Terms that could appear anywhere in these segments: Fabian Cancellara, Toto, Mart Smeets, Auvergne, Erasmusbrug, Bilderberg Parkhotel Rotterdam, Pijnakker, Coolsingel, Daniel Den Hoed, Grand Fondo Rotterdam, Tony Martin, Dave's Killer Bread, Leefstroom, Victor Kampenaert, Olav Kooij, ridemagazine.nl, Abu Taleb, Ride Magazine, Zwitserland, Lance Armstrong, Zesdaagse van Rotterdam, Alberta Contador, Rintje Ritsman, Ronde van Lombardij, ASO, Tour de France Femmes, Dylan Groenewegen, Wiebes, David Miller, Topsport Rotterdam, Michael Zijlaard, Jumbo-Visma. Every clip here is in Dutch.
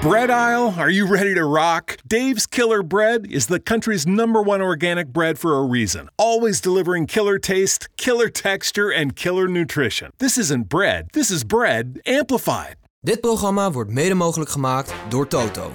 Bread aisle, are you ready to rock? Dave's Killer Bread is the country's #1 organic bread for a reason. Always delivering killer taste, killer texture, and killer nutrition. This isn't bread, this is bread amplified. Dit programma wordt mede mogelijk gemaakt door Toto.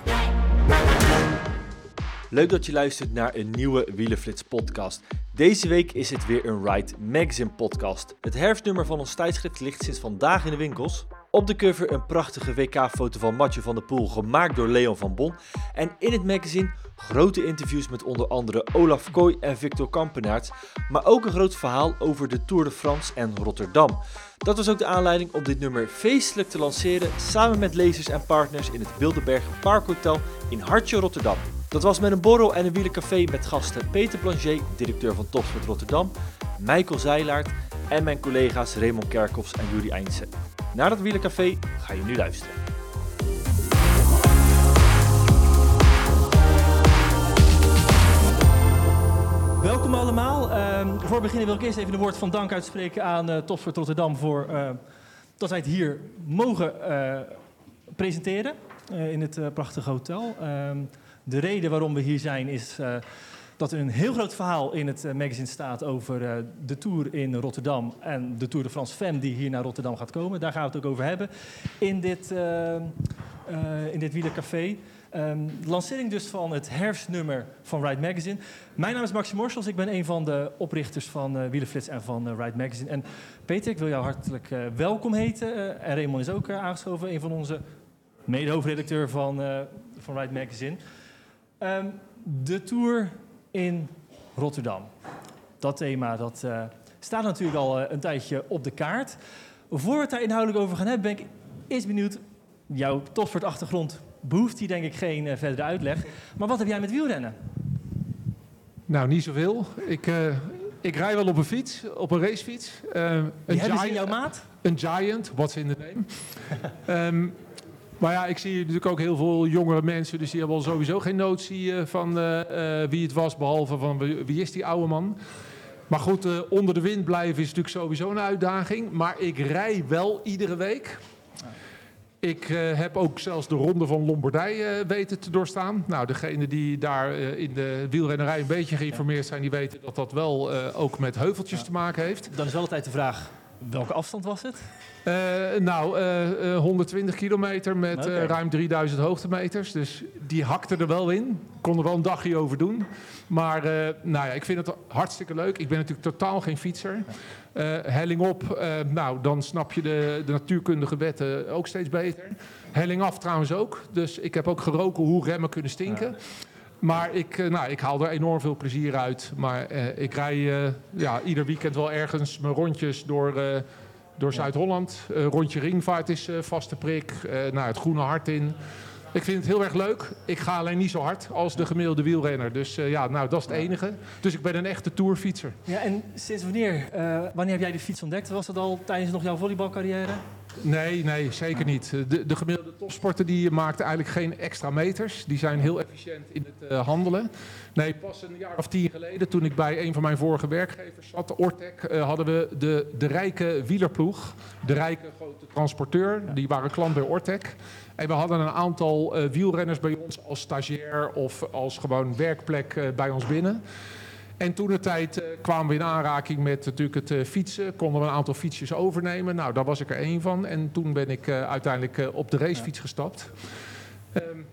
Leuk dat je luistert naar een nieuwe Wielenflits podcast. Deze week is het weer een Ride Magazine podcast. Het herfstnummer van ons tijdschrift ligt sinds vandaag in de winkels. Op de cover een prachtige WK-foto van Mathieu van der Poel, gemaakt door Leon van Bon. En in het magazine grote interviews met onder andere Olav Kooij en Victor Kampenaert. Maar ook een groot verhaal over de Tour de France en Rotterdam. Dat was ook de aanleiding om dit nummer feestelijk te lanceren, samen met lezers en partners in het Bilderberg Parkhotel in hartje Rotterdam. Dat was met een borrel en een wielencafé met gasten Peter Blangé, directeur van Topsport Rotterdam, Michael Zijlaard en mijn collega's Raymond Kerkhoffs en Youri IJnsen. Naar dat wielencafé ga je nu luisteren. Welkom allemaal. Voor beginnen wil ik eerst even een woord van dank uitspreken aan Topsport Rotterdam voor dat wij het hier mogen presenteren in het prachtige hotel. De reden waarom we hier zijn is dat er een heel groot verhaal in het magazine staat over de Tour in Rotterdam en de Tour de France Femmes die hier naar Rotterdam gaat komen. Daar gaan we het ook over hebben in dit wielercafé. De lancering dus van het herfstnummer van Ride Magazine. Mijn naam is Maxim Horssels, ik ben een van de oprichters van Wielenflits en van Ride Magazine. En Peter, ik wil jou hartelijk welkom heten. En Raymond is ook aangeschoven, een van onze mede-hoofdredacteur van Ride Magazine. De Tour in Rotterdam. Dat thema dat staat natuurlijk al een tijdje op de kaart. Voor we het daar inhoudelijk over gaan hebben, ben ik eerst benieuwd. Jouw topsportachtergrond behoeft hier denk ik geen verdere uitleg. Maar wat heb jij met wielrennen? Nou, niet zoveel. Ik rij wel op een fiets, op een racefiets. Die hebben ze in jouw maat? Een giant, what's in the name. Maar ja, ik zie natuurlijk ook heel veel jongere mensen, dus die hebben al sowieso geen notie van wie het was, behalve van wie is die oude man. Maar goed, onder de wind blijven is natuurlijk sowieso een uitdaging. Maar ik rij wel iedere week. Ik heb ook zelfs de Ronde van Lombardij weten te doorstaan. Nou, degenen die daar in de wielrennerij een beetje geïnformeerd zijn, die weten dat dat wel ook met heuveltjes te maken heeft. Dan is wel altijd de vraag, welke afstand was het? 120 kilometer met ruim 3000 hoogtemeters. Dus die hakte er wel in. Kon er wel een dagje over doen. Maar ik vind het hartstikke leuk. Ik ben natuurlijk totaal geen fietser. Helling op, dan snap je de natuurkundige wetten ook steeds beter. Helling af trouwens ook. Dus ik heb ook geroken hoe remmen kunnen stinken. Ja. Maar ik haal er enorm veel plezier uit. Maar ik rij ieder weekend wel ergens mijn rondjes door Zuid-Holland. Rondje Ringvaart is vaste prik. Het Groene Hart in. Ik vind het heel erg leuk. Ik ga alleen niet zo hard als de gemiddelde wielrenner. Dus dat is het enige. Dus ik ben een echte tourfietser. Ja, en sinds wanneer? Wanneer heb jij de fiets ontdekt? Was dat al tijdens nog jouw volleybalcarrière? Nee, zeker niet. De gemiddelde topsporter die maakt eigenlijk geen extra meters. Die zijn heel efficiënt in het handelen. Nee, pas een jaar of 10 geleden, toen ik bij een van mijn vorige werkgevers zat, Ortec, hadden we de rijke wielerploeg. De rijke grote transporteur, die waren klant bij Ortec. En we hadden een aantal wielrenners bij ons als stagiair of als gewoon werkplek bij ons binnen. En toentertijd kwamen we in aanraking met natuurlijk het fietsen. Konden we een aantal fietsjes overnemen. Nou, daar was ik er één van. En toen ben ik uiteindelijk op de racefiets gestapt.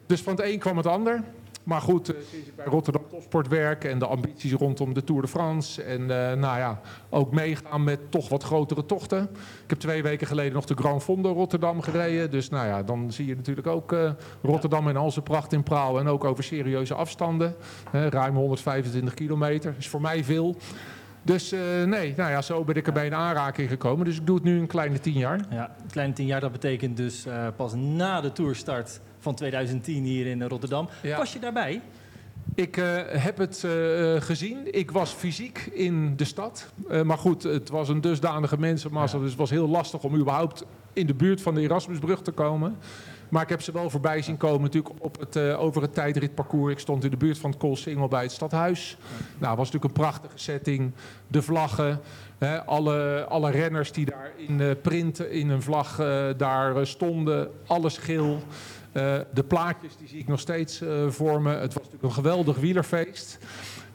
Dus van het een kwam het ander. Maar goed, sinds ik bij Rotterdam Topsport werk en de ambities rondom de Tour de France. En ook meegaan met toch wat grotere tochten. Ik heb 2 weken geleden nog de Grand Fondo Rotterdam gereden. Dus dan zie je natuurlijk ook Rotterdam in al zijn pracht in praal. En ook over serieuze afstanden. Ruim 125 kilometer, is voor mij veel. Dus zo ben ik er bij een aanraking gekomen. Dus ik doe het nu een kleine 10 jaar. Ja, een kleine 10 jaar, dat betekent dus pas na de tourstart van 2010 hier in Rotterdam. Ja. Was je daarbij? Ik heb het gezien. Ik was fysiek in de stad. Maar goed, het was een dusdanige mensenmassa. Ja. Dus het was heel lastig om überhaupt in de buurt van de Erasmusbrug te komen. Maar ik heb ze wel voorbij zien komen natuurlijk op het, over het tijdritparcours. Ik stond in de buurt van het Coolsingel bij het stadhuis. Nou, was natuurlijk een prachtige setting. De vlaggen, hè, alle renners die daar in printen in een vlag daar stonden. Alles geel. De plaatjes die zie ik nog steeds voor me. Het was natuurlijk een geweldig wielerfeest.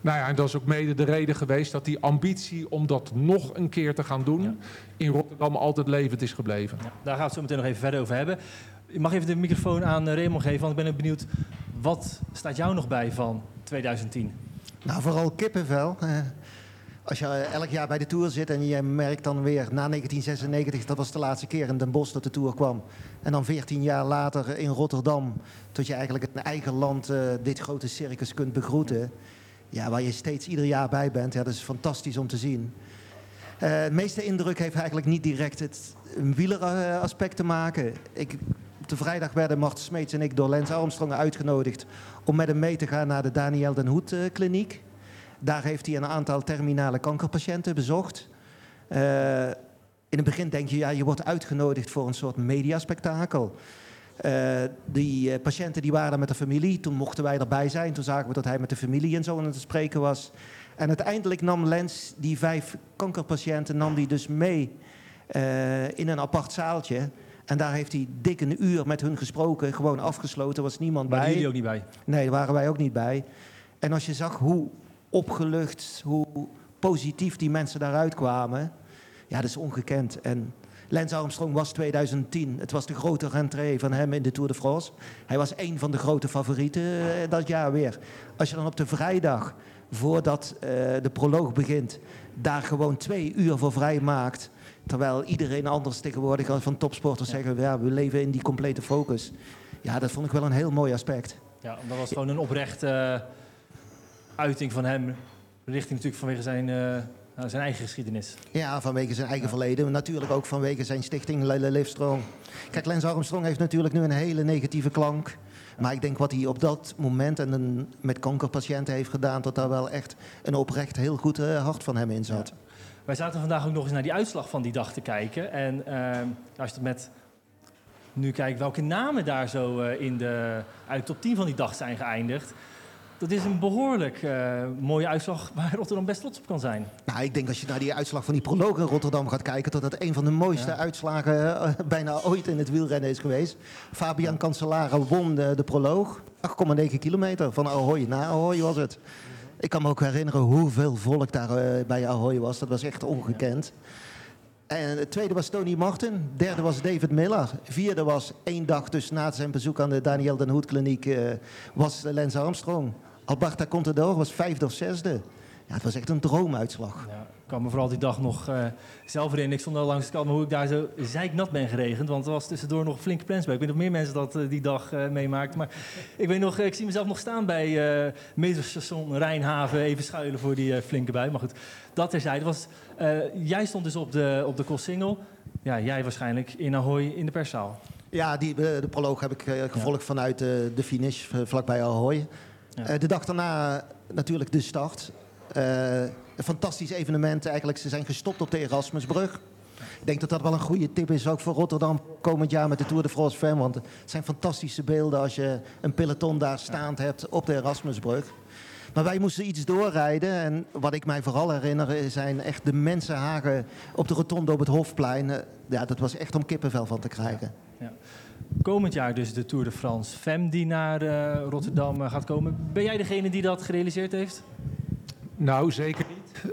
Nou ja, en dat is ook mede de reden geweest dat die ambitie om dat nog een keer te gaan doen... Ja. in Rotterdam altijd levend is gebleven. Ja, daar gaan we het zo meteen nog even verder over hebben. Ik mag even de microfoon aan Raymond geven, want ik ben ook benieuwd... wat staat jou nog bij van 2010? Nou, vooral kippenvel. Als je elk jaar bij de Tour zit en je merkt dan weer na 1996... dat was de laatste keer in Den Bosch dat de Tour kwam. En dan 14 jaar later in Rotterdam... tot je eigenlijk in eigen land dit grote circus kunt begroeten... Ja, waar je steeds ieder jaar bij bent. Ja, dat is fantastisch om te zien. Het meeste indruk heeft eigenlijk niet direct het wieleraspect te maken. Op de vrijdag werden Mart Smeets en ik door Lance Armstrong uitgenodigd... om met hem mee te gaan naar de Daniel Den Hoed kliniek. Daar heeft hij een aantal terminale kankerpatiënten bezocht. In het begin denk je, ja, je wordt uitgenodigd voor een soort mediaspectakel... Die patiënten die waren met de familie. Toen mochten wij erbij zijn. Toen zagen we dat hij met de familie en zo aan het spreken was. En uiteindelijk nam Lens die 5 kankerpatiënten... nam die dus mee in een apart zaaltje. En daar heeft hij dik een uur met hun gesproken. Gewoon afgesloten, was niemand bij. Waren jullie ook niet bij? Nee, daar waren wij ook niet bij. En als je zag hoe opgelucht, hoe positief die mensen daaruit kwamen... Ja, dat is ongekend. En... Lance Armstrong was 2010. Het was de grote rentrée van hem in de Tour de France. Hij was één van de grote favorieten dat jaar weer. Als je dan op de vrijdag, voordat de proloog begint... daar gewoon 2 uur voor vrij maakt... terwijl iedereen anders tegenwoordig van topsporters zeggen... ja, we leven in die complete focus. Ja, dat vond ik wel een heel mooi aspect. Ja, dat was gewoon een oprechte uiting van hem... richting natuurlijk vanwege zijn... zijn eigen geschiedenis. Ja, vanwege zijn eigen verleden. Maar natuurlijk ook vanwege zijn stichting Leefstroom. Kijk, Lance Armstrong heeft natuurlijk nu een hele negatieve klank. Maar ik denk wat hij op dat moment en met kankerpatiënten heeft gedaan... dat daar wel echt een oprecht heel goed hart van hem in zat. Ja. Wij zaten vandaag ook nog eens naar die uitslag van die dag te kijken. En als je nu kijkt welke namen daar zo in de top 10 van die dag zijn geëindigd... Dat is een behoorlijk mooie uitslag waar Rotterdam best trots op kan zijn. Nou, ik denk als je naar die uitslag van die proloog in Rotterdam gaat kijken... dat dat een van de mooiste uitslagen bijna ooit in het wielrennen is geweest. Fabian Cancellara won de proloog. 8,9 kilometer van Ahoy naar Ahoy was het. Ik kan me ook herinneren hoeveel volk daar bij Ahoy was. Dat was echt ongekend. En het tweede was Tony Martin. Derde was David Miller. Vierde was één dag dus na zijn bezoek aan de Daniel Den Hoed kliniek... was Lance Armstrong. Alberta Contador was 5e of 6e. Ja, het was echt een droomuitslag. Ja, ik kan me vooral die dag nog zelf herinneren. Ik stond al langs de kant, maar hoe ik daar zo zeiknat ben geregend. Want er was tussendoor nog flink plans bij. Ik weet nog meer mensen dat die dag meemaakten. Maar ik weet nog, ik zie mezelf nog staan bij metrostation Rijnhaven. Even schuilen voor die flinke bui. Maar goed, dat terzijde. Jij stond dus op de Coolsingel. Ja, jij waarschijnlijk in Ahoy in de perszaal. Ja, de proloog heb ik gevolgd vanuit de finish vlakbij Ahoy. Ja. De dag daarna natuurlijk de start. Een fantastisch evenement. Eigenlijk, ze zijn gestopt op de Erasmusbrug. Ik denk dat dat wel een goede tip is, ook voor Rotterdam komend jaar met de Tour de France Femmes. Want het zijn fantastische beelden als je een peloton daar staand hebt op de Erasmusbrug. Maar wij moesten iets doorrijden. En wat ik mij vooral herinner zijn echt de mensenhagen op de rotonde op het Hofplein. Ja, dat was echt om kippenvel van te krijgen. Ja. Ja. Komend jaar dus de Tour de France Femmes die naar Rotterdam gaat komen. Ben jij degene die dat gerealiseerd heeft? Nou, zeker niet.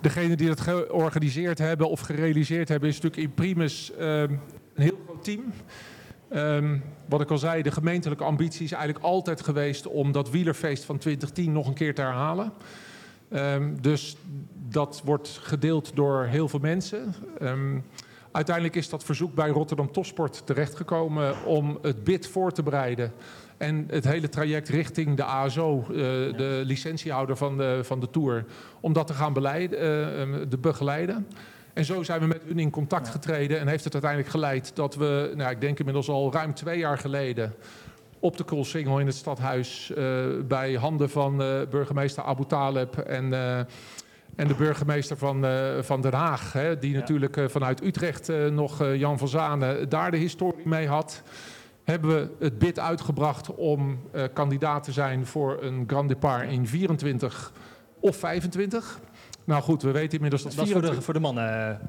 Degene die dat georganiseerd hebben of gerealiseerd hebben... is natuurlijk in primus een heel groot team. Wat ik al zei, de gemeentelijke ambitie is eigenlijk altijd geweest... om dat wielerfeest van 2010 nog een keer te herhalen. Dus dat wordt gedeeld door heel veel mensen... Uiteindelijk is dat verzoek bij Rotterdam Topsport terechtgekomen om het bid voor te bereiden. En het hele traject richting de ASO, de licentiehouder van de Tour, om dat te gaan begeleiden. En zo zijn we met hun in contact getreden en heeft het uiteindelijk geleid dat we, ik denk inmiddels al ruim 2 jaar geleden... op de Coolsingel in het stadhuis bij handen van burgemeester Abu Taleb en... En de burgemeester van Den Haag, hè, die natuurlijk vanuit Utrecht nog Jan van Zanen daar de historie mee had, hebben we het bid uitgebracht om kandidaat te zijn voor een Grand Départ in 24 of 25. Nou goed, we weten inmiddels dat... Dat voor de mannen?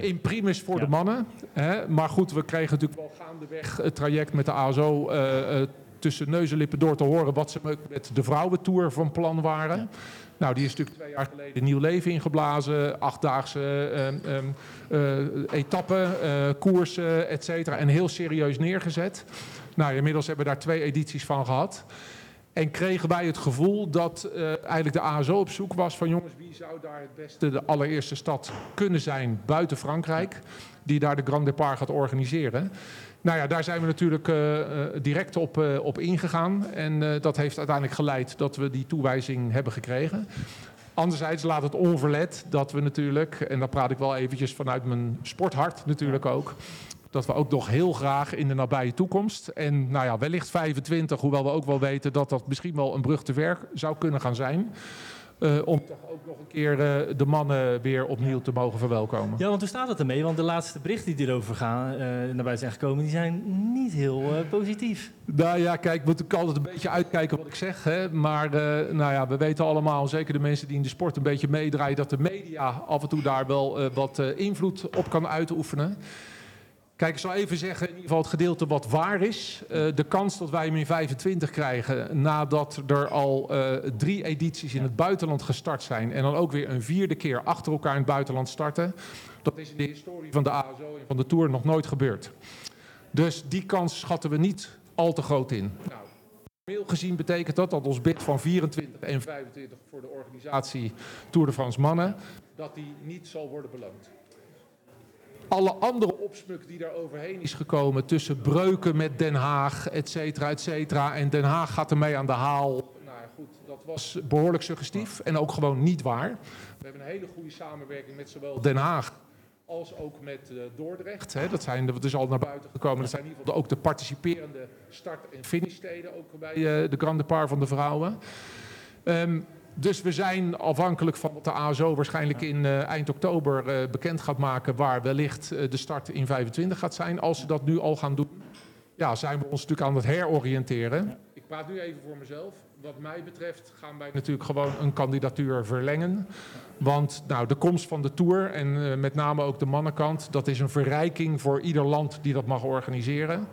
In primis voor de mannen. Hè? Maar goed, we kregen natuurlijk wel gaandeweg het traject met de ASO tussen neus en lippen door te horen wat ze met de vrouwentour van plan waren. Ja. Nou, die is natuurlijk 2 jaar geleden nieuw leven ingeblazen. 8-daagse etappen, koersen, et cetera. En heel serieus neergezet. Nou, inmiddels hebben we daar 2 edities van gehad. En kregen wij het gevoel dat eigenlijk de ASO op zoek was van... jongens, wie zou daar het beste de allereerste stad kunnen zijn buiten Frankrijk... die daar de Grand Départ gaat organiseren. Nou ja, daar zijn we natuurlijk direct op ingegaan. En dat heeft uiteindelijk geleid dat we die toewijzing hebben gekregen. Anderzijds laat het onverlet dat we natuurlijk... en dan praat ik wel eventjes vanuit mijn sporthart natuurlijk ook... dat we ook nog heel graag in de nabije toekomst... en nou ja, wellicht 25, hoewel we ook wel weten... dat dat misschien wel een brug te ver zou kunnen gaan zijn... om toch ook nog een keer de mannen weer opnieuw te mogen verwelkomen. Ja, want hoe staat het ermee? Want de laatste berichten die erover gaan, naar buiten zijn gekomen... die zijn niet heel positief. Nou ja, kijk, moet ik altijd een beetje uitkijken wat ik zeg. Hè? Maar nou ja, we weten allemaal, zeker de mensen die in de sport een beetje meedraaien... dat de media af en toe daar wel wat invloed op kan uitoefenen. Kijk, ik zal even zeggen, in ieder geval het gedeelte wat waar is. De kans dat wij hem in 25 krijgen nadat er al 3 edities in het buitenland gestart zijn... en dan ook weer een 4e keer achter elkaar in het buitenland starten... dat is in de historie van de ASO en van de Tour nog nooit gebeurd. Dus die kans schatten we niet al te groot in. Nou, formeel gezien betekent dat ons bid van 24 en 25 voor de organisatie Tour de France Mannen... dat die niet zal worden beloond. Alle andere opsmuk die daar overheen is gekomen... tussen breuken met Den Haag, et cetera... en Den Haag gaat ermee aan de haal. Nou goed, dat was behoorlijk suggestief en ook gewoon niet waar. We hebben een hele goede samenwerking met zowel Den Haag als ook met Dordrecht. Hè. Dat zijn, dat is al naar buiten gekomen. Dat zijn in ieder geval ook de participerende start- en finishsteden... ook bij de Grand Départ van de vrouwen. Dus we zijn afhankelijk van wat de ASO waarschijnlijk in eind oktober bekend gaat maken... waar wellicht de start in 25 gaat zijn. Als ze dat nu al gaan doen, ja, zijn we ons natuurlijk aan het heroriënteren. Ja. Ik praat nu even voor mezelf. Wat mij betreft gaan wij natuurlijk gewoon een kandidatuur verlengen. Want nou, de komst van de Tour en met name ook de mannenkant... dat is een verrijking voor ieder land die dat mag organiseren...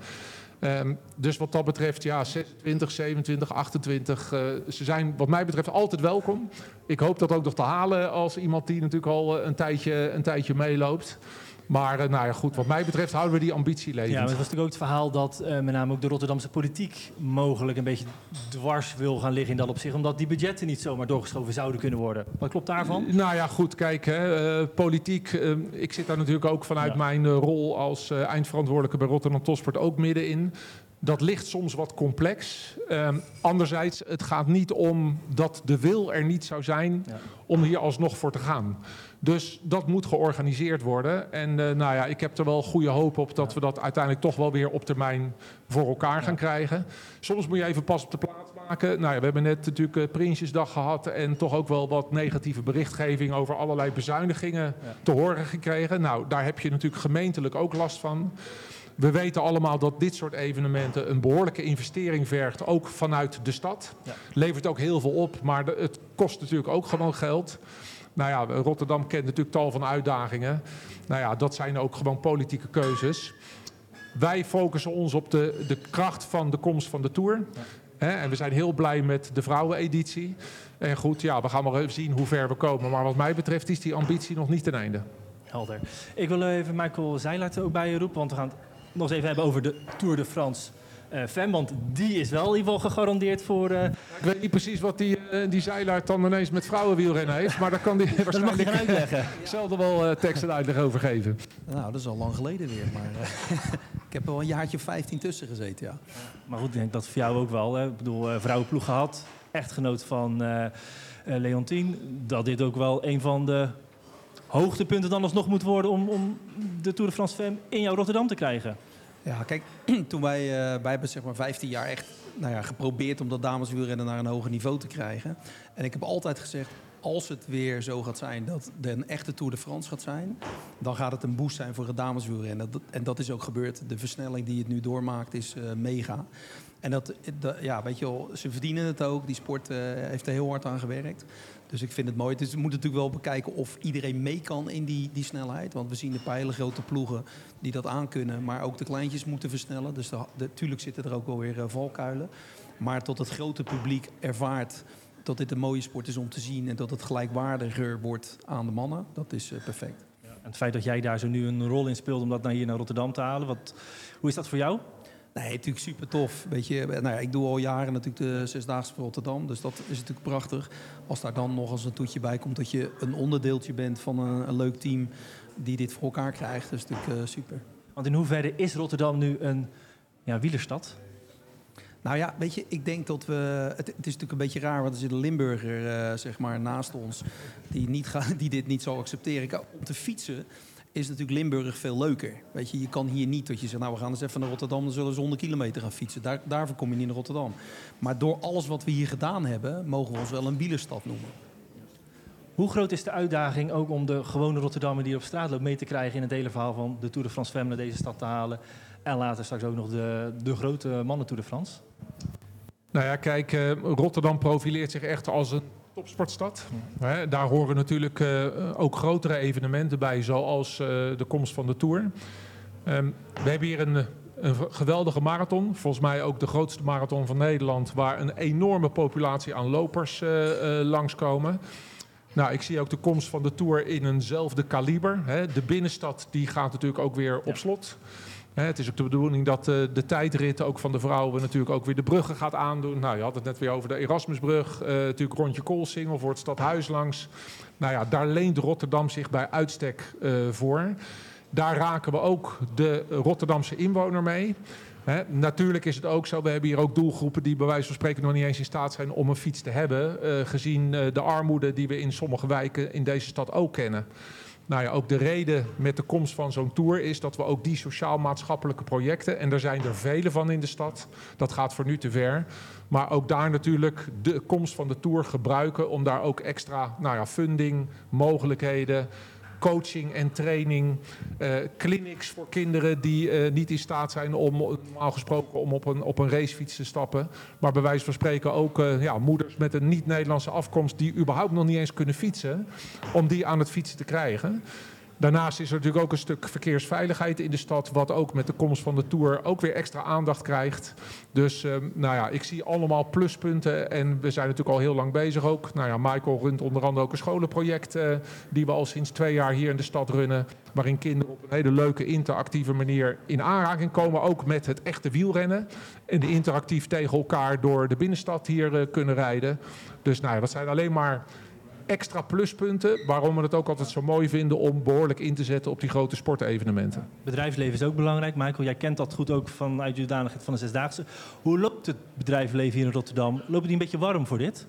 Dus wat dat betreft, ja, 26, 27, 28, ze zijn wat mij betreft altijd welkom. Ik hoop dat ook nog te halen als iemand die natuurlijk al een tijdje meeloopt. Maar nou ja, goed, wat mij betreft houden we die ambitie levend. Ja, maar het was natuurlijk ook het verhaal dat met name ook de Rotterdamse politiek mogelijk een beetje dwars wil gaan liggen in dat opzicht. Omdat die budgetten niet zomaar doorgeschoven zouden kunnen worden. Wat klopt daarvan? Nou ja, goed, kijk, hè, politiek. Ik zit daar natuurlijk ook vanuit mijn rol als eindverantwoordelijke bij Rotterdam Topsport ook middenin. Dat ligt soms wat complex. Anderzijds, het gaat niet om dat de wil er niet zou zijn om hier alsnog voor te gaan. Dus dat moet georganiseerd worden. En nou ja, ik heb er wel goede hoop op dat we dat uiteindelijk toch wel weer op termijn voor elkaar gaan krijgen. Soms moet je even pas op de plaats maken. Nou ja, we hebben net natuurlijk Prinsjesdag gehad en toch ook wel wat negatieve berichtgeving over allerlei bezuinigingen te horen gekregen. Nou, daar heb je natuurlijk gemeentelijk ook last van. We weten allemaal dat dit soort evenementen een behoorlijke investering vergt, ook vanuit de stad. Ja. Levert ook heel veel op, maar het kost natuurlijk ook gewoon geld. Nou ja, Rotterdam kent natuurlijk tal van uitdagingen. Nou ja, dat zijn ook gewoon politieke keuzes. Wij focussen ons op de kracht van de komst van de Tour. Ja. En we zijn heel blij met de vrouweneditie. En goed, ja, we gaan maar even zien hoe ver we komen. Maar wat mij betreft is die ambitie nog niet ten einde. Helder. Ik wil even Michael Zijlaard ook bij je roepen, want we gaan het nog eens even hebben over de Tour de France Femmes, want die is wel in ieder geval gegarandeerd voor... Ik weet niet precies wat die Zijlaard dan ineens met vrouwenwielrennen heeft, maar daar kan die waarschijnlijk uitleggen. Ik zal er wel tekst en uitleg over geven. Nou, dat is al lang geleden weer, maar ik heb er wel een jaartje of 15 tussen gezeten, ja. Maar goed, ik denk dat voor jou ook wel, hè. Ik bedoel, vrouwenploeg gehad, echtgenoot van Leontien, dat dit ook wel een van de hoogtepunten dan alsnog moet worden om de Tour de France Femmes in jouw Rotterdam te krijgen. Ja, kijk, toen wij hebben zeg maar 15 jaar echt geprobeerd om dat dameswielrennen naar een hoger niveau te krijgen. En ik heb altijd gezegd, als het weer zo gaat zijn dat er een echte Tour de France gaat zijn, dan gaat het een boost zijn voor het dameswielrennen. En dat is ook gebeurd. De versnelling die het nu doormaakt is mega. En dat, ja, weet je wel, ze verdienen het ook. Die sport heeft er heel hard aan gewerkt. Dus ik vind het mooi. Dus we moeten natuurlijk wel bekijken of iedereen mee kan in die snelheid. Want we zien de hele grote ploegen die dat aankunnen. Maar ook de kleintjes moeten versnellen. Dus natuurlijk zitten er ook wel weer valkuilen. Maar tot het grote publiek ervaart dat dit een mooie sport is om te zien. En dat het gelijkwaardiger wordt aan de mannen. Dat is perfect. Ja, en het feit dat jij daar zo nu een rol in speelt om dat naar hier naar Rotterdam te halen. Hoe is dat voor jou? Nee, natuurlijk super tof. Weet je, nou ja, ik doe al jaren natuurlijk de Zesdaagse van Rotterdam. Dus dat is natuurlijk prachtig. Als daar dan nog eens een toetje bij komt dat je een onderdeeltje bent van een leuk team die dit voor elkaar krijgt. Dat is natuurlijk super. Want in hoeverre is Rotterdam nu een wielerstad? Nou ja, weet je, ik denk dat we... Het is natuurlijk een beetje raar, want er zit een Limburger zeg maar, naast ons die dit niet zal accepteren. Om te fietsen is natuurlijk Limburg veel leuker. Weet je, je kan hier niet dat je zegt, nou, we gaan eens even naar Rotterdam, dan zullen we 100 kilometer gaan fietsen. Daarvoor kom je niet naar Rotterdam. Maar door alles wat we hier gedaan hebben, mogen we ons wel een wielerstad noemen. Hoe groot is de uitdaging ook om de gewone Rotterdammer die op straat loopt mee te krijgen in het hele verhaal van de Tour de France Femmes naar deze stad te halen en later straks ook nog de grote mannen Tour de France? Nou ja, kijk, Rotterdam profileert zich echt als een topsportstad. Daar horen natuurlijk ook grotere evenementen bij, zoals de komst van de Tour. We hebben hier een geweldige marathon. Volgens mij ook de grootste marathon van Nederland, waar een enorme populatie aan lopers langskomen. Nou, ik zie ook de komst van de Tour in eenzelfde kaliber. De binnenstad die gaat natuurlijk ook weer op slot. Het is ook de bedoeling dat de tijdritten ook van de vrouwen natuurlijk ook weer de bruggen gaat aandoen. Nou, je had het net weer over de Erasmusbrug, natuurlijk rondje Coolsingel voor het stadhuis langs. Nou ja, daar leent Rotterdam zich bij uitstek voor. Daar raken we ook de Rotterdamse inwoner mee. Natuurlijk is het ook zo, we hebben hier ook doelgroepen die bij wijze van spreken nog niet eens in staat zijn om een fiets te hebben. Gezien de armoede die we in sommige wijken in deze stad ook kennen. Nou ja, ook de reden met de komst van zo'n tour is dat we ook die sociaal-maatschappelijke projecten, en er zijn er vele van in de stad, dat gaat voor nu te ver, maar ook daar natuurlijk de komst van de tour gebruiken om daar ook extra funding, mogelijkheden, coaching en training, clinics voor kinderen die niet in staat zijn om normaal gesproken om op een racefiets te stappen. Maar bij wijze van spreken ook moeders met een niet-Nederlandse afkomst die überhaupt nog niet eens kunnen fietsen, om die aan het fietsen te krijgen. Daarnaast is er natuurlijk ook een stuk verkeersveiligheid in de stad, wat ook met de komst van de Tour ook weer extra aandacht krijgt. Dus ik zie allemaal pluspunten en we zijn natuurlijk al heel lang bezig ook. Nou ja, Michael runt onder andere ook een scholenproject die we al sinds 2 jaar hier in de stad runnen, waarin kinderen op een hele leuke interactieve manier in aanraking komen, ook met het echte wielrennen. En die interactief tegen elkaar door de binnenstad hier kunnen rijden. Dus dat zijn alleen maar extra pluspunten, waarom we het ook altijd zo mooi vinden om behoorlijk in te zetten op die grote sportevenementen. Bedrijfsleven is ook belangrijk. Michael, jij kent dat goed ook vanuit de hoedanigheid van de Zesdaagse. Hoe loopt het bedrijfsleven hier in Rotterdam? Lopen die een beetje warm voor dit?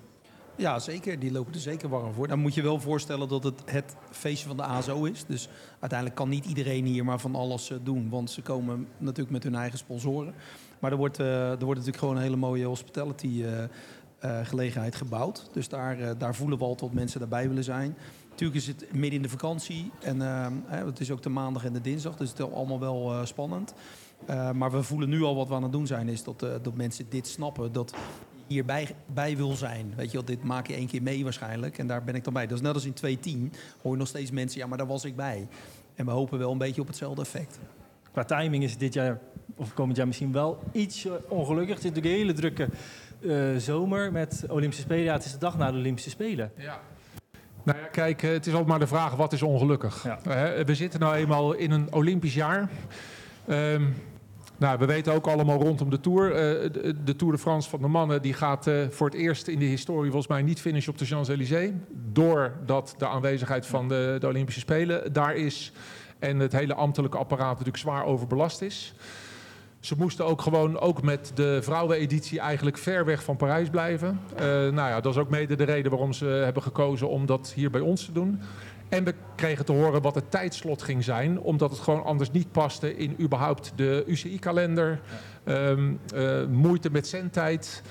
Ja, zeker. Die lopen er zeker warm voor. Dan moet je wel voorstellen dat het feestje van de ASO is. Dus uiteindelijk kan niet iedereen hier maar van alles doen, want ze komen natuurlijk met hun eigen sponsoren. Maar er wordt natuurlijk gewoon een hele mooie hospitality gelegenheid gebouwd. Dus daar voelen we al dat mensen daarbij willen zijn. Natuurlijk is het midden in de vakantie en het is ook de maandag en de dinsdag, dus het is allemaal wel spannend. Maar we voelen nu al wat we aan het doen zijn, is dat mensen dit snappen, dat hierbij wil zijn. Weet je wel, dit maak je 1 keer mee waarschijnlijk en daar ben ik dan bij. Dat is net als in 2010, hoor je nog steeds mensen, ja, maar daar was ik bij. En we hopen wel een beetje op hetzelfde effect. Qua timing is dit jaar, of komend jaar misschien wel, iets ongelukkig. Het is natuurlijk een hele drukke zomer met Olympische Spelen. Ja, het is de dag na de Olympische Spelen. Ja. Nou ja, kijk, het is altijd maar de vraag, wat is ongelukkig? Ja. We zitten nou eenmaal in een Olympisch jaar. We weten ook allemaal rondom de Tour. De Tour de France van de mannen die gaat voor het eerst in de historie volgens mij niet finishen op de Champs-Élysées. Doordat de aanwezigheid van de Olympische Spelen daar is. En het hele ambtelijke apparaat natuurlijk zwaar overbelast is. Ze moesten ook gewoon ook met de vrouweneditie eigenlijk ver weg van Parijs blijven. Dat is ook mede de reden waarom ze hebben gekozen om dat hier bij ons te doen. En we kregen te horen wat het tijdslot ging zijn, omdat het gewoon anders niet paste in überhaupt de UCI-kalender. Moeite met zendtijd,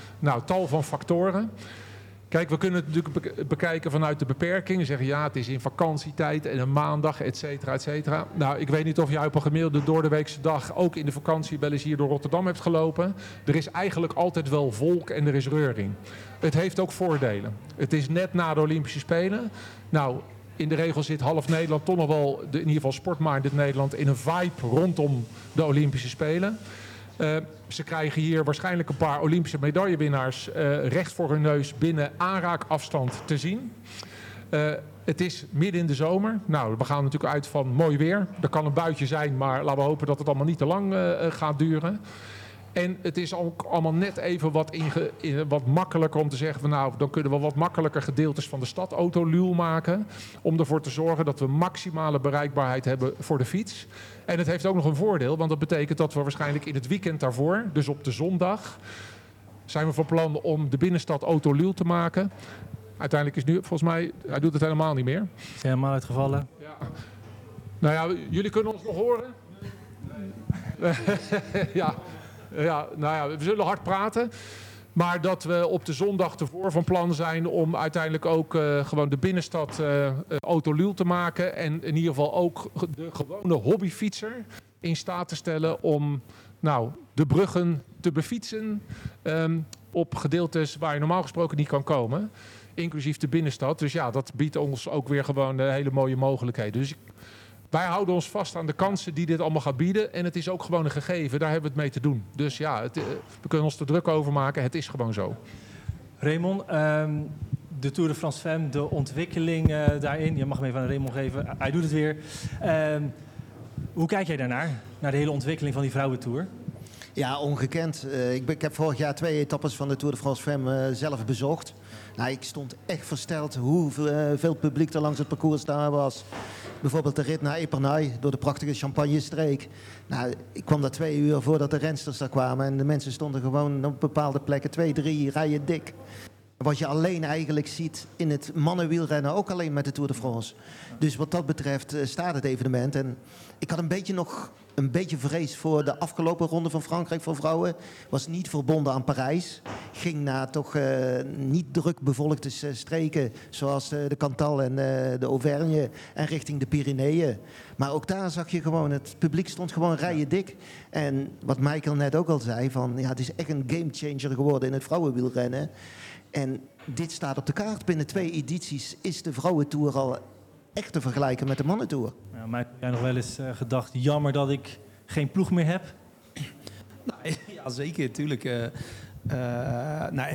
tal van factoren. Kijk, we kunnen het natuurlijk bekijken vanuit de beperking. Zeggen ja, het is in vakantietijd en een maandag, et cetera, et cetera. Nou, ik weet niet of jij op een gemiddelde doordeweekse dag ook in de vakantie wel eens hier door Rotterdam hebt gelopen. Er is eigenlijk altijd wel volk en er is reuring. Het heeft ook voordelen. Het is net na de Olympische Spelen. Nou, in de regel zit half Nederland toch nog wel, in ieder geval sportminded Nederland, in een vibe rondom de Olympische Spelen. Ze krijgen hier waarschijnlijk een paar Olympische medaillewinnaars recht voor hun neus binnen aanraakafstand te zien. Het is midden in de zomer. Nou, we gaan natuurlijk uit van mooi weer. Er kan een buitje zijn, maar laten we hopen dat het allemaal niet te lang gaat duren. En het is ook allemaal net even wat makkelijker om te zeggen van, nou, dan kunnen we wat makkelijker gedeeltes van de stad autoluw maken. Om ervoor te zorgen dat we maximale bereikbaarheid hebben voor de fiets. En het heeft ook nog een voordeel, want dat betekent dat we waarschijnlijk in het weekend daarvoor, dus op de zondag, zijn we van plan om de binnenstad autoluw te maken. Uiteindelijk is nu, volgens mij, hij doet het helemaal niet meer. Is helemaal uitgevallen. Ja. Nou ja, jullie kunnen ons nog horen? Nee. Ja. Ja, nou ja, we zullen hard praten. Maar dat we op de zondag ervoor van plan zijn om uiteindelijk ook gewoon de binnenstad autoluw te maken. En in ieder geval ook de gewone hobbyfietser in staat te stellen om nou, de bruggen te befietsen op gedeeltes waar je normaal gesproken niet kan komen. Inclusief de binnenstad. Dus ja, dat biedt ons ook weer gewoon hele mooie mogelijkheden. Dus wij houden ons vast aan de kansen die dit allemaal gaat bieden. En het is ook gewoon een gegeven. Daar hebben we het mee te doen. Dus ja, we kunnen ons er druk over maken. Het is gewoon zo. Raymond, de Tour de France Femmes, de ontwikkeling daarin. Je mag hem even aan Raymond geven. Hij doet het weer. Hoe kijk jij daarnaar? Naar de hele ontwikkeling van die vrouwentour? Ja, ongekend. Ik heb vorig jaar 2 etappes van de Tour de France Femmes zelf bezocht. Nou, ik stond echt versteld hoeveel publiek er langs het parcours daar was. Bijvoorbeeld de rit naar Epernay door de prachtige Champagne-streek. Nou, ik kwam daar 2 uur voordat de rensters daar kwamen. En de mensen stonden gewoon op bepaalde plekken 2, 3 rijen dik. Wat je alleen eigenlijk ziet in het mannenwielrennen, ook alleen met de Tour de France. Dus wat dat betreft staat het evenement. En ik had een beetje vrees voor de afgelopen ronde van Frankrijk voor vrouwen. Was niet verbonden aan Parijs. Ging naar toch niet druk bevolkte streken zoals de Cantal en de Auvergne en richting de Pyreneeën. Maar ook daar zag je gewoon, het publiek stond gewoon rijen dik. En wat Michael net ook al zei, van, ja, het is echt een gamechanger geworden in het vrouwenwielrennen. En dit staat op de kaart. Binnen 2 edities is de vrouwentour al echt te vergelijken met de mannentour. Ja, maar heb jij nog wel eens gedacht, jammer dat ik geen ploeg meer heb? Nou, ja, zeker, tuurlijk.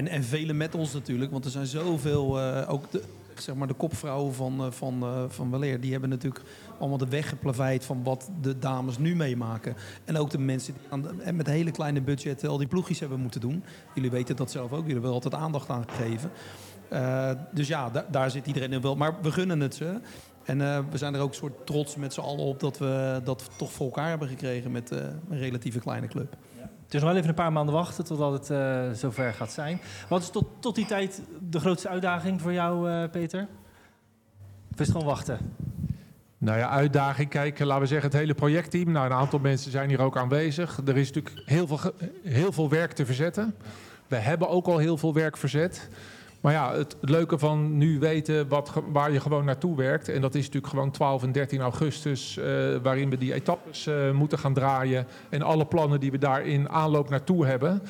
En velen met ons natuurlijk, want er zijn zoveel, ook zeg maar de kopvrouwen van Weleer, die hebben natuurlijk allemaal de weg geplaveid van wat de dames nu meemaken. En ook de mensen die met hele kleine budgetten al die ploegjes hebben moeten doen. Jullie weten dat zelf ook, jullie hebben altijd aandacht aan gegeven. Dus ja, daar zit iedereen in wel. Maar we gunnen het ze. En we zijn er ook een soort trots met z'n allen op dat we dat toch voor elkaar hebben gekregen met een relatieve kleine club. Ja. Het is nog wel even een paar maanden wachten totdat het zover gaat zijn. Wat is tot die tijd de grootste uitdaging voor jou, Peter? Of is het gewoon wachten? Nou ja, uitdaging. Kijk, laten we zeggen het hele projectteam. Nou, een aantal mensen zijn hier ook aanwezig. Er is natuurlijk heel veel werk te verzetten. We hebben ook al heel veel werk verzet. Maar ja, het leuke van nu weten waar je gewoon naartoe werkt. En dat is natuurlijk gewoon 12 en 13 augustus... waarin we die etappes moeten gaan draaien. En alle plannen die we daarin aanloop naartoe hebben,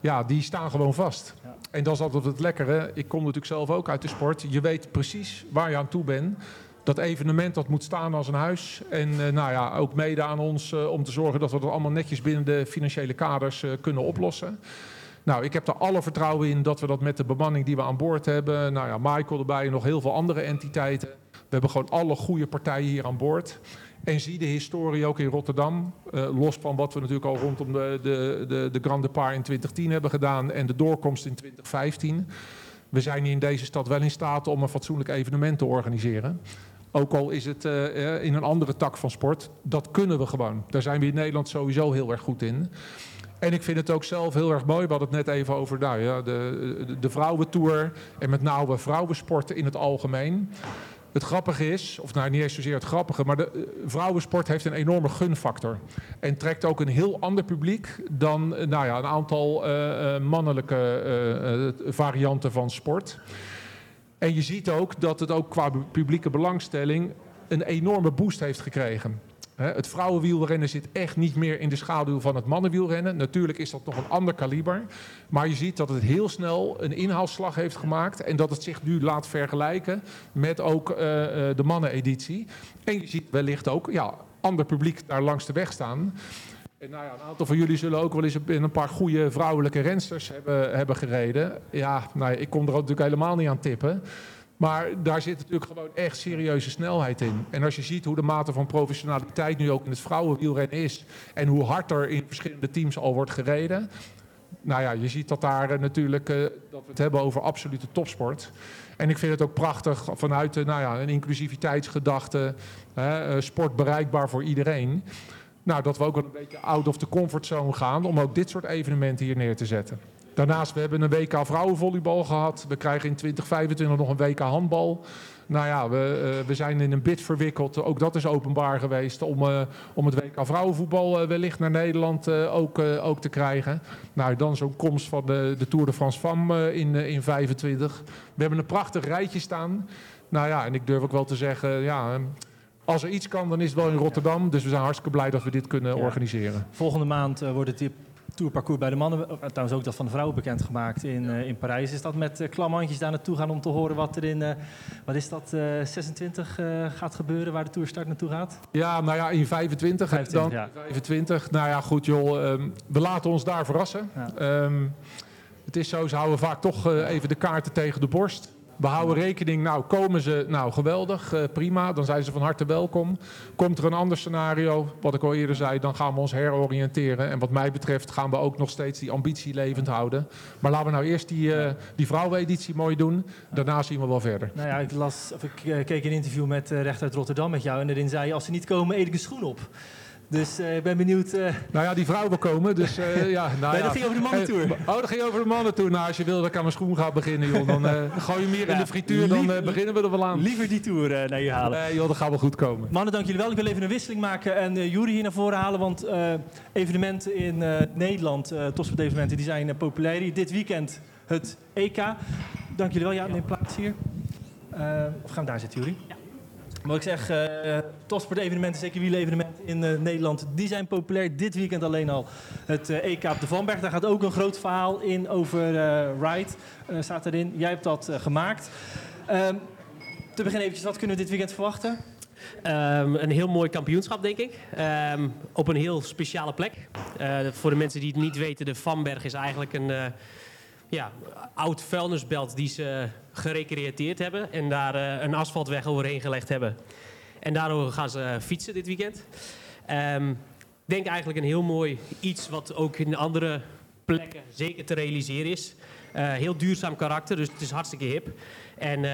ja, die staan gewoon vast. Ja. En dat is altijd het lekkere. Ik kom natuurlijk zelf ook uit de sport. Je weet precies waar je aan toe bent. Dat evenement dat moet staan als een huis. En nou ja, ook mede aan ons om te zorgen dat we dat allemaal netjes binnen de financiële kaders kunnen oplossen. Nou, ik heb er alle vertrouwen in dat we dat met de bemanning die we aan boord hebben. Nou ja, Michael erbij en nog heel veel andere entiteiten. We hebben gewoon alle goede partijen hier aan boord. En zie de historie ook in Rotterdam. Los van wat we natuurlijk al rondom de Grand Départ in 2010 hebben gedaan en de doorkomst in 2015. We zijn hier in deze stad wel in staat om een fatsoenlijk evenement te organiseren. Ook al is het in een andere tak van sport. Dat kunnen we gewoon. Daar zijn we in Nederland sowieso heel erg goed in. En ik vind het ook zelf heel erg mooi. We hadden het net even over de vrouwentour en met name vrouwensporten in het algemeen. Het grappige is, of nou niet eens zozeer het grappige, maar de vrouwensport heeft een enorme gunfactor. En trekt ook een heel ander publiek dan nou ja, een aantal mannelijke varianten van sport. En je ziet ook dat het ook qua publieke belangstelling een enorme boost heeft gekregen. Het vrouwenwielrennen zit echt niet meer in de schaduw van het mannenwielrennen. Natuurlijk is dat nog een ander kaliber. Maar je ziet dat het heel snel een inhaalslag heeft gemaakt. En dat het zich nu laat vergelijken met ook de manneneditie. En je ziet wellicht ook ja, ander publiek daar langs de weg staan. En nou ja, een aantal van jullie zullen ook wel eens een paar goede vrouwelijke rensters hebben gereden. Ja, nou ja, ik kom er natuurlijk helemaal niet aan tippen. Maar daar zit natuurlijk gewoon echt serieuze snelheid in. En als je ziet hoe de mate van professionaliteit nu ook in het vrouwenwielrennen is. En hoe hard er in verschillende teams al wordt gereden. Nou ja, je ziet dat daar natuurlijk dat we het hebben over absolute topsport. En ik vind het ook prachtig vanuit nou ja, een inclusiviteitsgedachte. Sport bereikbaar voor iedereen. Nou, dat we ook een beetje out of the comfortzone gaan om ook dit soort evenementen hier neer te zetten. Daarnaast, we hebben een WK vrouwenvolleybal gehad. We krijgen in 2025 nog een WK handbal. Nou ja, we zijn in een bid verwikkeld. Ook dat is openbaar geweest om het WK vrouwenvoetbal wellicht naar Nederland ook te krijgen. Nou, dan zo'n komst van de Tour de France Femmes in 2025. We hebben een prachtig rijtje staan. Nou ja, en ik durf ook wel te zeggen, ja, als er iets kan, dan is het wel in Rotterdam. Dus we zijn hartstikke blij dat we dit kunnen organiseren. Volgende maand wordt het tourparcours bij de mannen, trouwens ook dat van de vrouwen bekendgemaakt in Parijs. Is dat met klam handjes daar naartoe gaan om te horen wat er in, 26 gaat gebeuren, waar de tourstart naartoe gaat? Ja, nou ja, in 25. Nou ja, goed joh, we laten ons daar verrassen. Ja. Het is zo, ze houden vaak toch even de kaarten tegen de borst. We houden rekening, nou komen ze, nou geweldig, prima, dan zijn ze van harte welkom. Komt er een ander scenario, wat ik al eerder zei, dan gaan we ons heroriënteren. En wat mij betreft gaan we ook nog steeds die ambitie levend houden. Maar laten we nou eerst die vrouweneditie mooi doen, daarna zien we wel verder. Nou ja, ik keek een interview met Recht uit Rotterdam met jou en daarin zei je, als ze niet komen, eet ik een schoen op. Dus ik ben benieuwd. Nou ja, die vrouwen komen. Dus, ja, nou nee, dat ging over de mannentour. Dat ging over de mannentour. Nou, als je wil dat ik aan mijn schoen ga beginnen, joh, dan gooi je meer in de frituur. Dan beginnen we er wel aan. Liever die tour naar je halen. Nee, joh, dat gaat wel goed komen. Mannen, dank jullie wel. Ik wil even een wisseling maken en Youri hier naar voren halen. Want evenementen in Nederland, topsportevenementen, die zijn populair hier. Dit weekend het EK. Dank jullie wel. Ja, neem plaats hier. Of gaan we daar zitten, Youri? Ja. Maar ik zeg, topsportevenementen, zeker wielevenementen in Nederland, die zijn populair. Dit weekend alleen al het EK op de VAM-berg. Daar gaat ook een groot verhaal in over Ride. Staat erin. Jij hebt dat gemaakt. Te beginnen eventjes, wat kunnen we dit weekend verwachten? Een heel mooi kampioenschap, denk ik. Op een heel speciale plek. Voor de mensen die het niet weten, de VAM-berg is eigenlijk een oud vuilnisbelt die ze gerecreëerd hebben en daar een asfaltweg overheen gelegd hebben. En daardoor gaan ze fietsen dit weekend. Denk eigenlijk een heel mooi iets wat ook in andere plekken zeker te realiseren is. Heel duurzaam karakter, dus het is hartstikke hip. En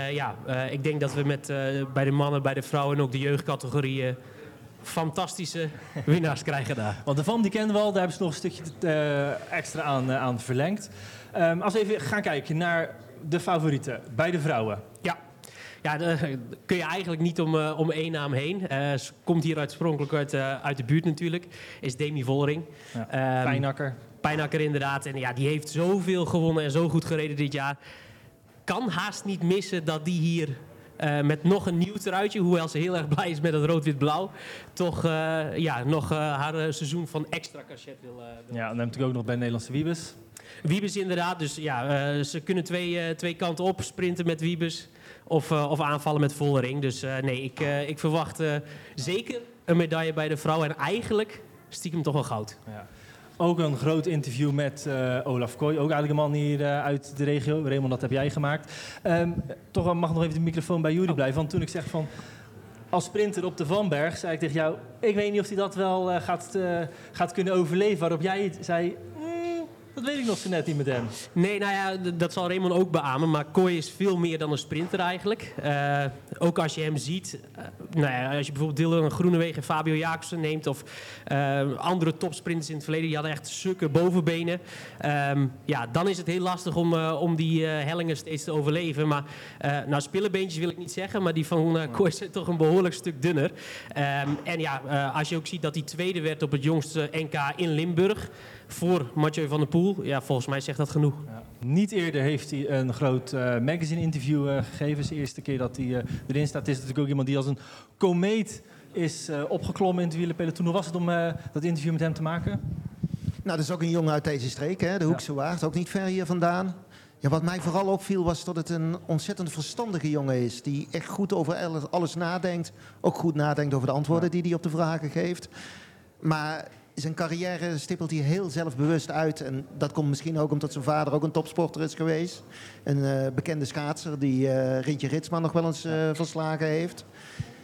ik denk dat we bij de mannen, bij de vrouwen en ook de jeugdcategorieën fantastische winnaars krijgen daar. Want de VAM die kennen we al, daar hebben ze nog een stukje extra aan verlengd. Als we even gaan kijken naar de favorieten bij de vrouwen. Ja, daar kun je eigenlijk niet om één naam heen. Ze komt hier oorspronkelijk uit de buurt natuurlijk. Is Demi Vollering. Ja, Pijnakker inderdaad. En ja, die heeft zoveel gewonnen en zo goed gereden dit jaar. Kan haast niet missen dat die hier met nog een nieuw truitje, hoewel ze heel erg blij is met het rood-wit-blauw, toch nog haar seizoen van extra cachet wil. Ja, en dan natuurlijk ook nog bij Nederlandse Wiebes. Wiebes inderdaad, dus ja, ze kunnen twee kanten op sprinten met Wiebes of aanvallen met Vollering. Dus ik verwacht zeker een medaille bij de vrouwen en eigenlijk stiekem toch wel goud. Ja. Ook een groot interview met Olav Kooij, ook eigenlijk een man hier uit de regio. Raymond, dat heb jij gemaakt. Toch mag nog even de microfoon bij Youri blijven, want toen ik zeg van als sprinter op de VAM-berg, zei ik tegen jou, ik weet niet of hij dat wel gaat kunnen overleven, waarop jij zei, Dat weet ik nog zo net niet met hem. Nee, nou ja, dat zal Raymond ook beamen. Maar Kooij is veel meer dan een sprinter eigenlijk. Ook als je hem ziet. Nou ja, als je bijvoorbeeld Dylan Groenewegen en Fabio Jacobsen neemt. Of andere topsprinters in het verleden. Die hadden echt sukke bovenbenen. Ja, dan is het heel lastig om die hellingen steeds te overleven. Maar nou, spillebeentjes wil ik niet zeggen. Maar die van Kooij zijn toch een behoorlijk stuk dunner. En ja, als je ook ziet dat hij tweede werd op het jongste NK in Limburg. Voor Mathieu van der Poel. Ja, volgens mij zegt dat genoeg. Ja. Niet eerder heeft hij een groot magazine-interview gegeven. Het is de eerste keer dat hij erin staat. Het is natuurlijk ook iemand die als een komeet is opgeklommen in het wielerpeloton. Hoe was het om dat interview met hem te maken? Nou, dat is ook een jongen uit deze streek, hè? De Hoekse Waard. Ook niet ver hier vandaan. Ja, wat mij vooral opviel was dat het een ontzettend verstandige jongen is. Die echt goed over alles nadenkt. Ook goed nadenkt over de antwoorden die hij op de vragen geeft. Maar... zijn carrière stippelt hij heel zelfbewust uit. En dat komt misschien ook omdat zijn vader ook een topsporter is geweest. Een bekende schaatser die Rintje Ritsman nog wel eens verslagen heeft.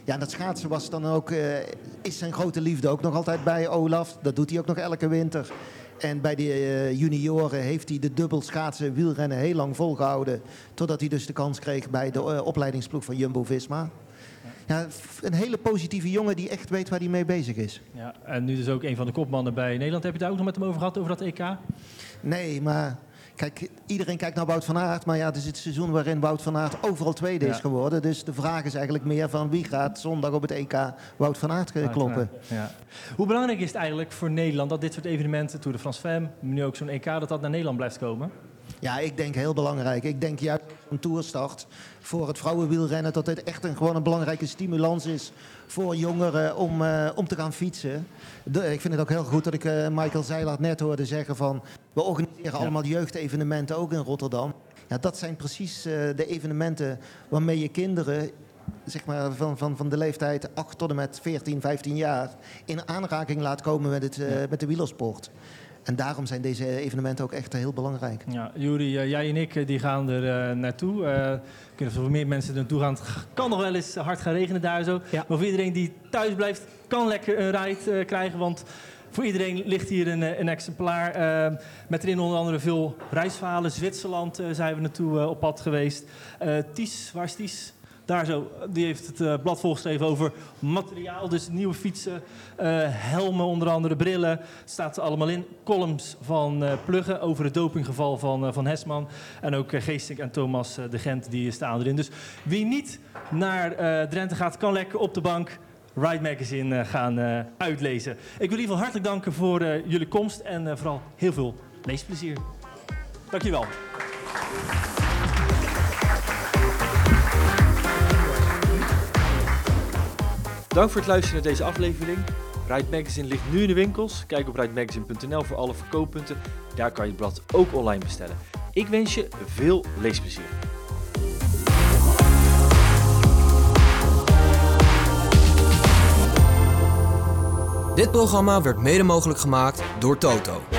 Ja, en dat schaatsen was dan ook, is zijn grote liefde ook nog altijd bij Olaf. Dat doet hij ook nog elke winter. En bij de junioren heeft hij de dubbel schaatsen en wielrennen heel lang volgehouden. Totdat hij dus de kans kreeg bij de opleidingsploeg van Jumbo-Visma. Ja, een hele positieve jongen die echt weet waar hij mee bezig is. Ja, en nu dus ook een van de kopmannen bij Nederland. Heb je daar ook nog met hem over gehad, over dat EK? Nee, maar kijk, iedereen kijkt naar Wout van Aert. Maar ja, het is het seizoen waarin Wout van Aert overal tweede is geworden. Dus de vraag is eigenlijk meer van wie gaat zondag op het EK Wout van Aert kloppen. Ja. Hoe belangrijk is het eigenlijk voor Nederland dat dit soort evenementen, Tour de France Femmes, nu ook zo'n EK, dat naar Nederland blijft komen? Ja, ik denk heel belangrijk. Ik denk juist een toerstart voor het vrouwenwielrennen... dat dit echt gewoon een belangrijke stimulans is voor jongeren om te gaan fietsen. Ik vind het ook heel goed dat ik Michael Zijlaard net hoorde zeggen van... we organiseren allemaal jeugdevenementen ook in Rotterdam. Ja, dat zijn precies de evenementen waarmee je kinderen... zeg maar van de leeftijd 8 tot en met 14, 15 jaar... in aanraking laat komen met de wielersport. En daarom zijn deze evenementen ook echt heel belangrijk. Ja, Youri, jij en ik die gaan er naartoe. Kunnen voor meer mensen er naartoe gaan. Het kan nog wel eens hard gaan regenen daar zo. Ja. Maar voor iedereen die thuis blijft, kan lekker een ride krijgen. Want voor iedereen ligt hier een exemplaar. Met erin onder andere veel reisverhalen. Zwitserland zijn we naartoe op pad geweest. Ties, waar is Ties? Daar zo, die heeft het blad volgeschreven over materiaal. Dus nieuwe fietsen, helmen onder andere, brillen. Het staat er allemaal in. Columns van Pluggen over het dopinggeval van Hesman. En ook Geestink en Thomas de Gent, die staan erin. Dus wie niet naar Drenthe gaat, kan lekker op de bank Ride Magazine gaan uitlezen. Ik wil in ieder geval hartelijk danken voor jullie komst. En vooral heel veel leesplezier. Dankjewel. Dank voor het luisteren naar deze aflevering. Ride Magazine ligt nu in de winkels. Kijk op ridemagazine.nl voor alle verkooppunten. Daar kan je het blad ook online bestellen. Ik wens je veel leesplezier. Dit programma werd mede mogelijk gemaakt door Toto.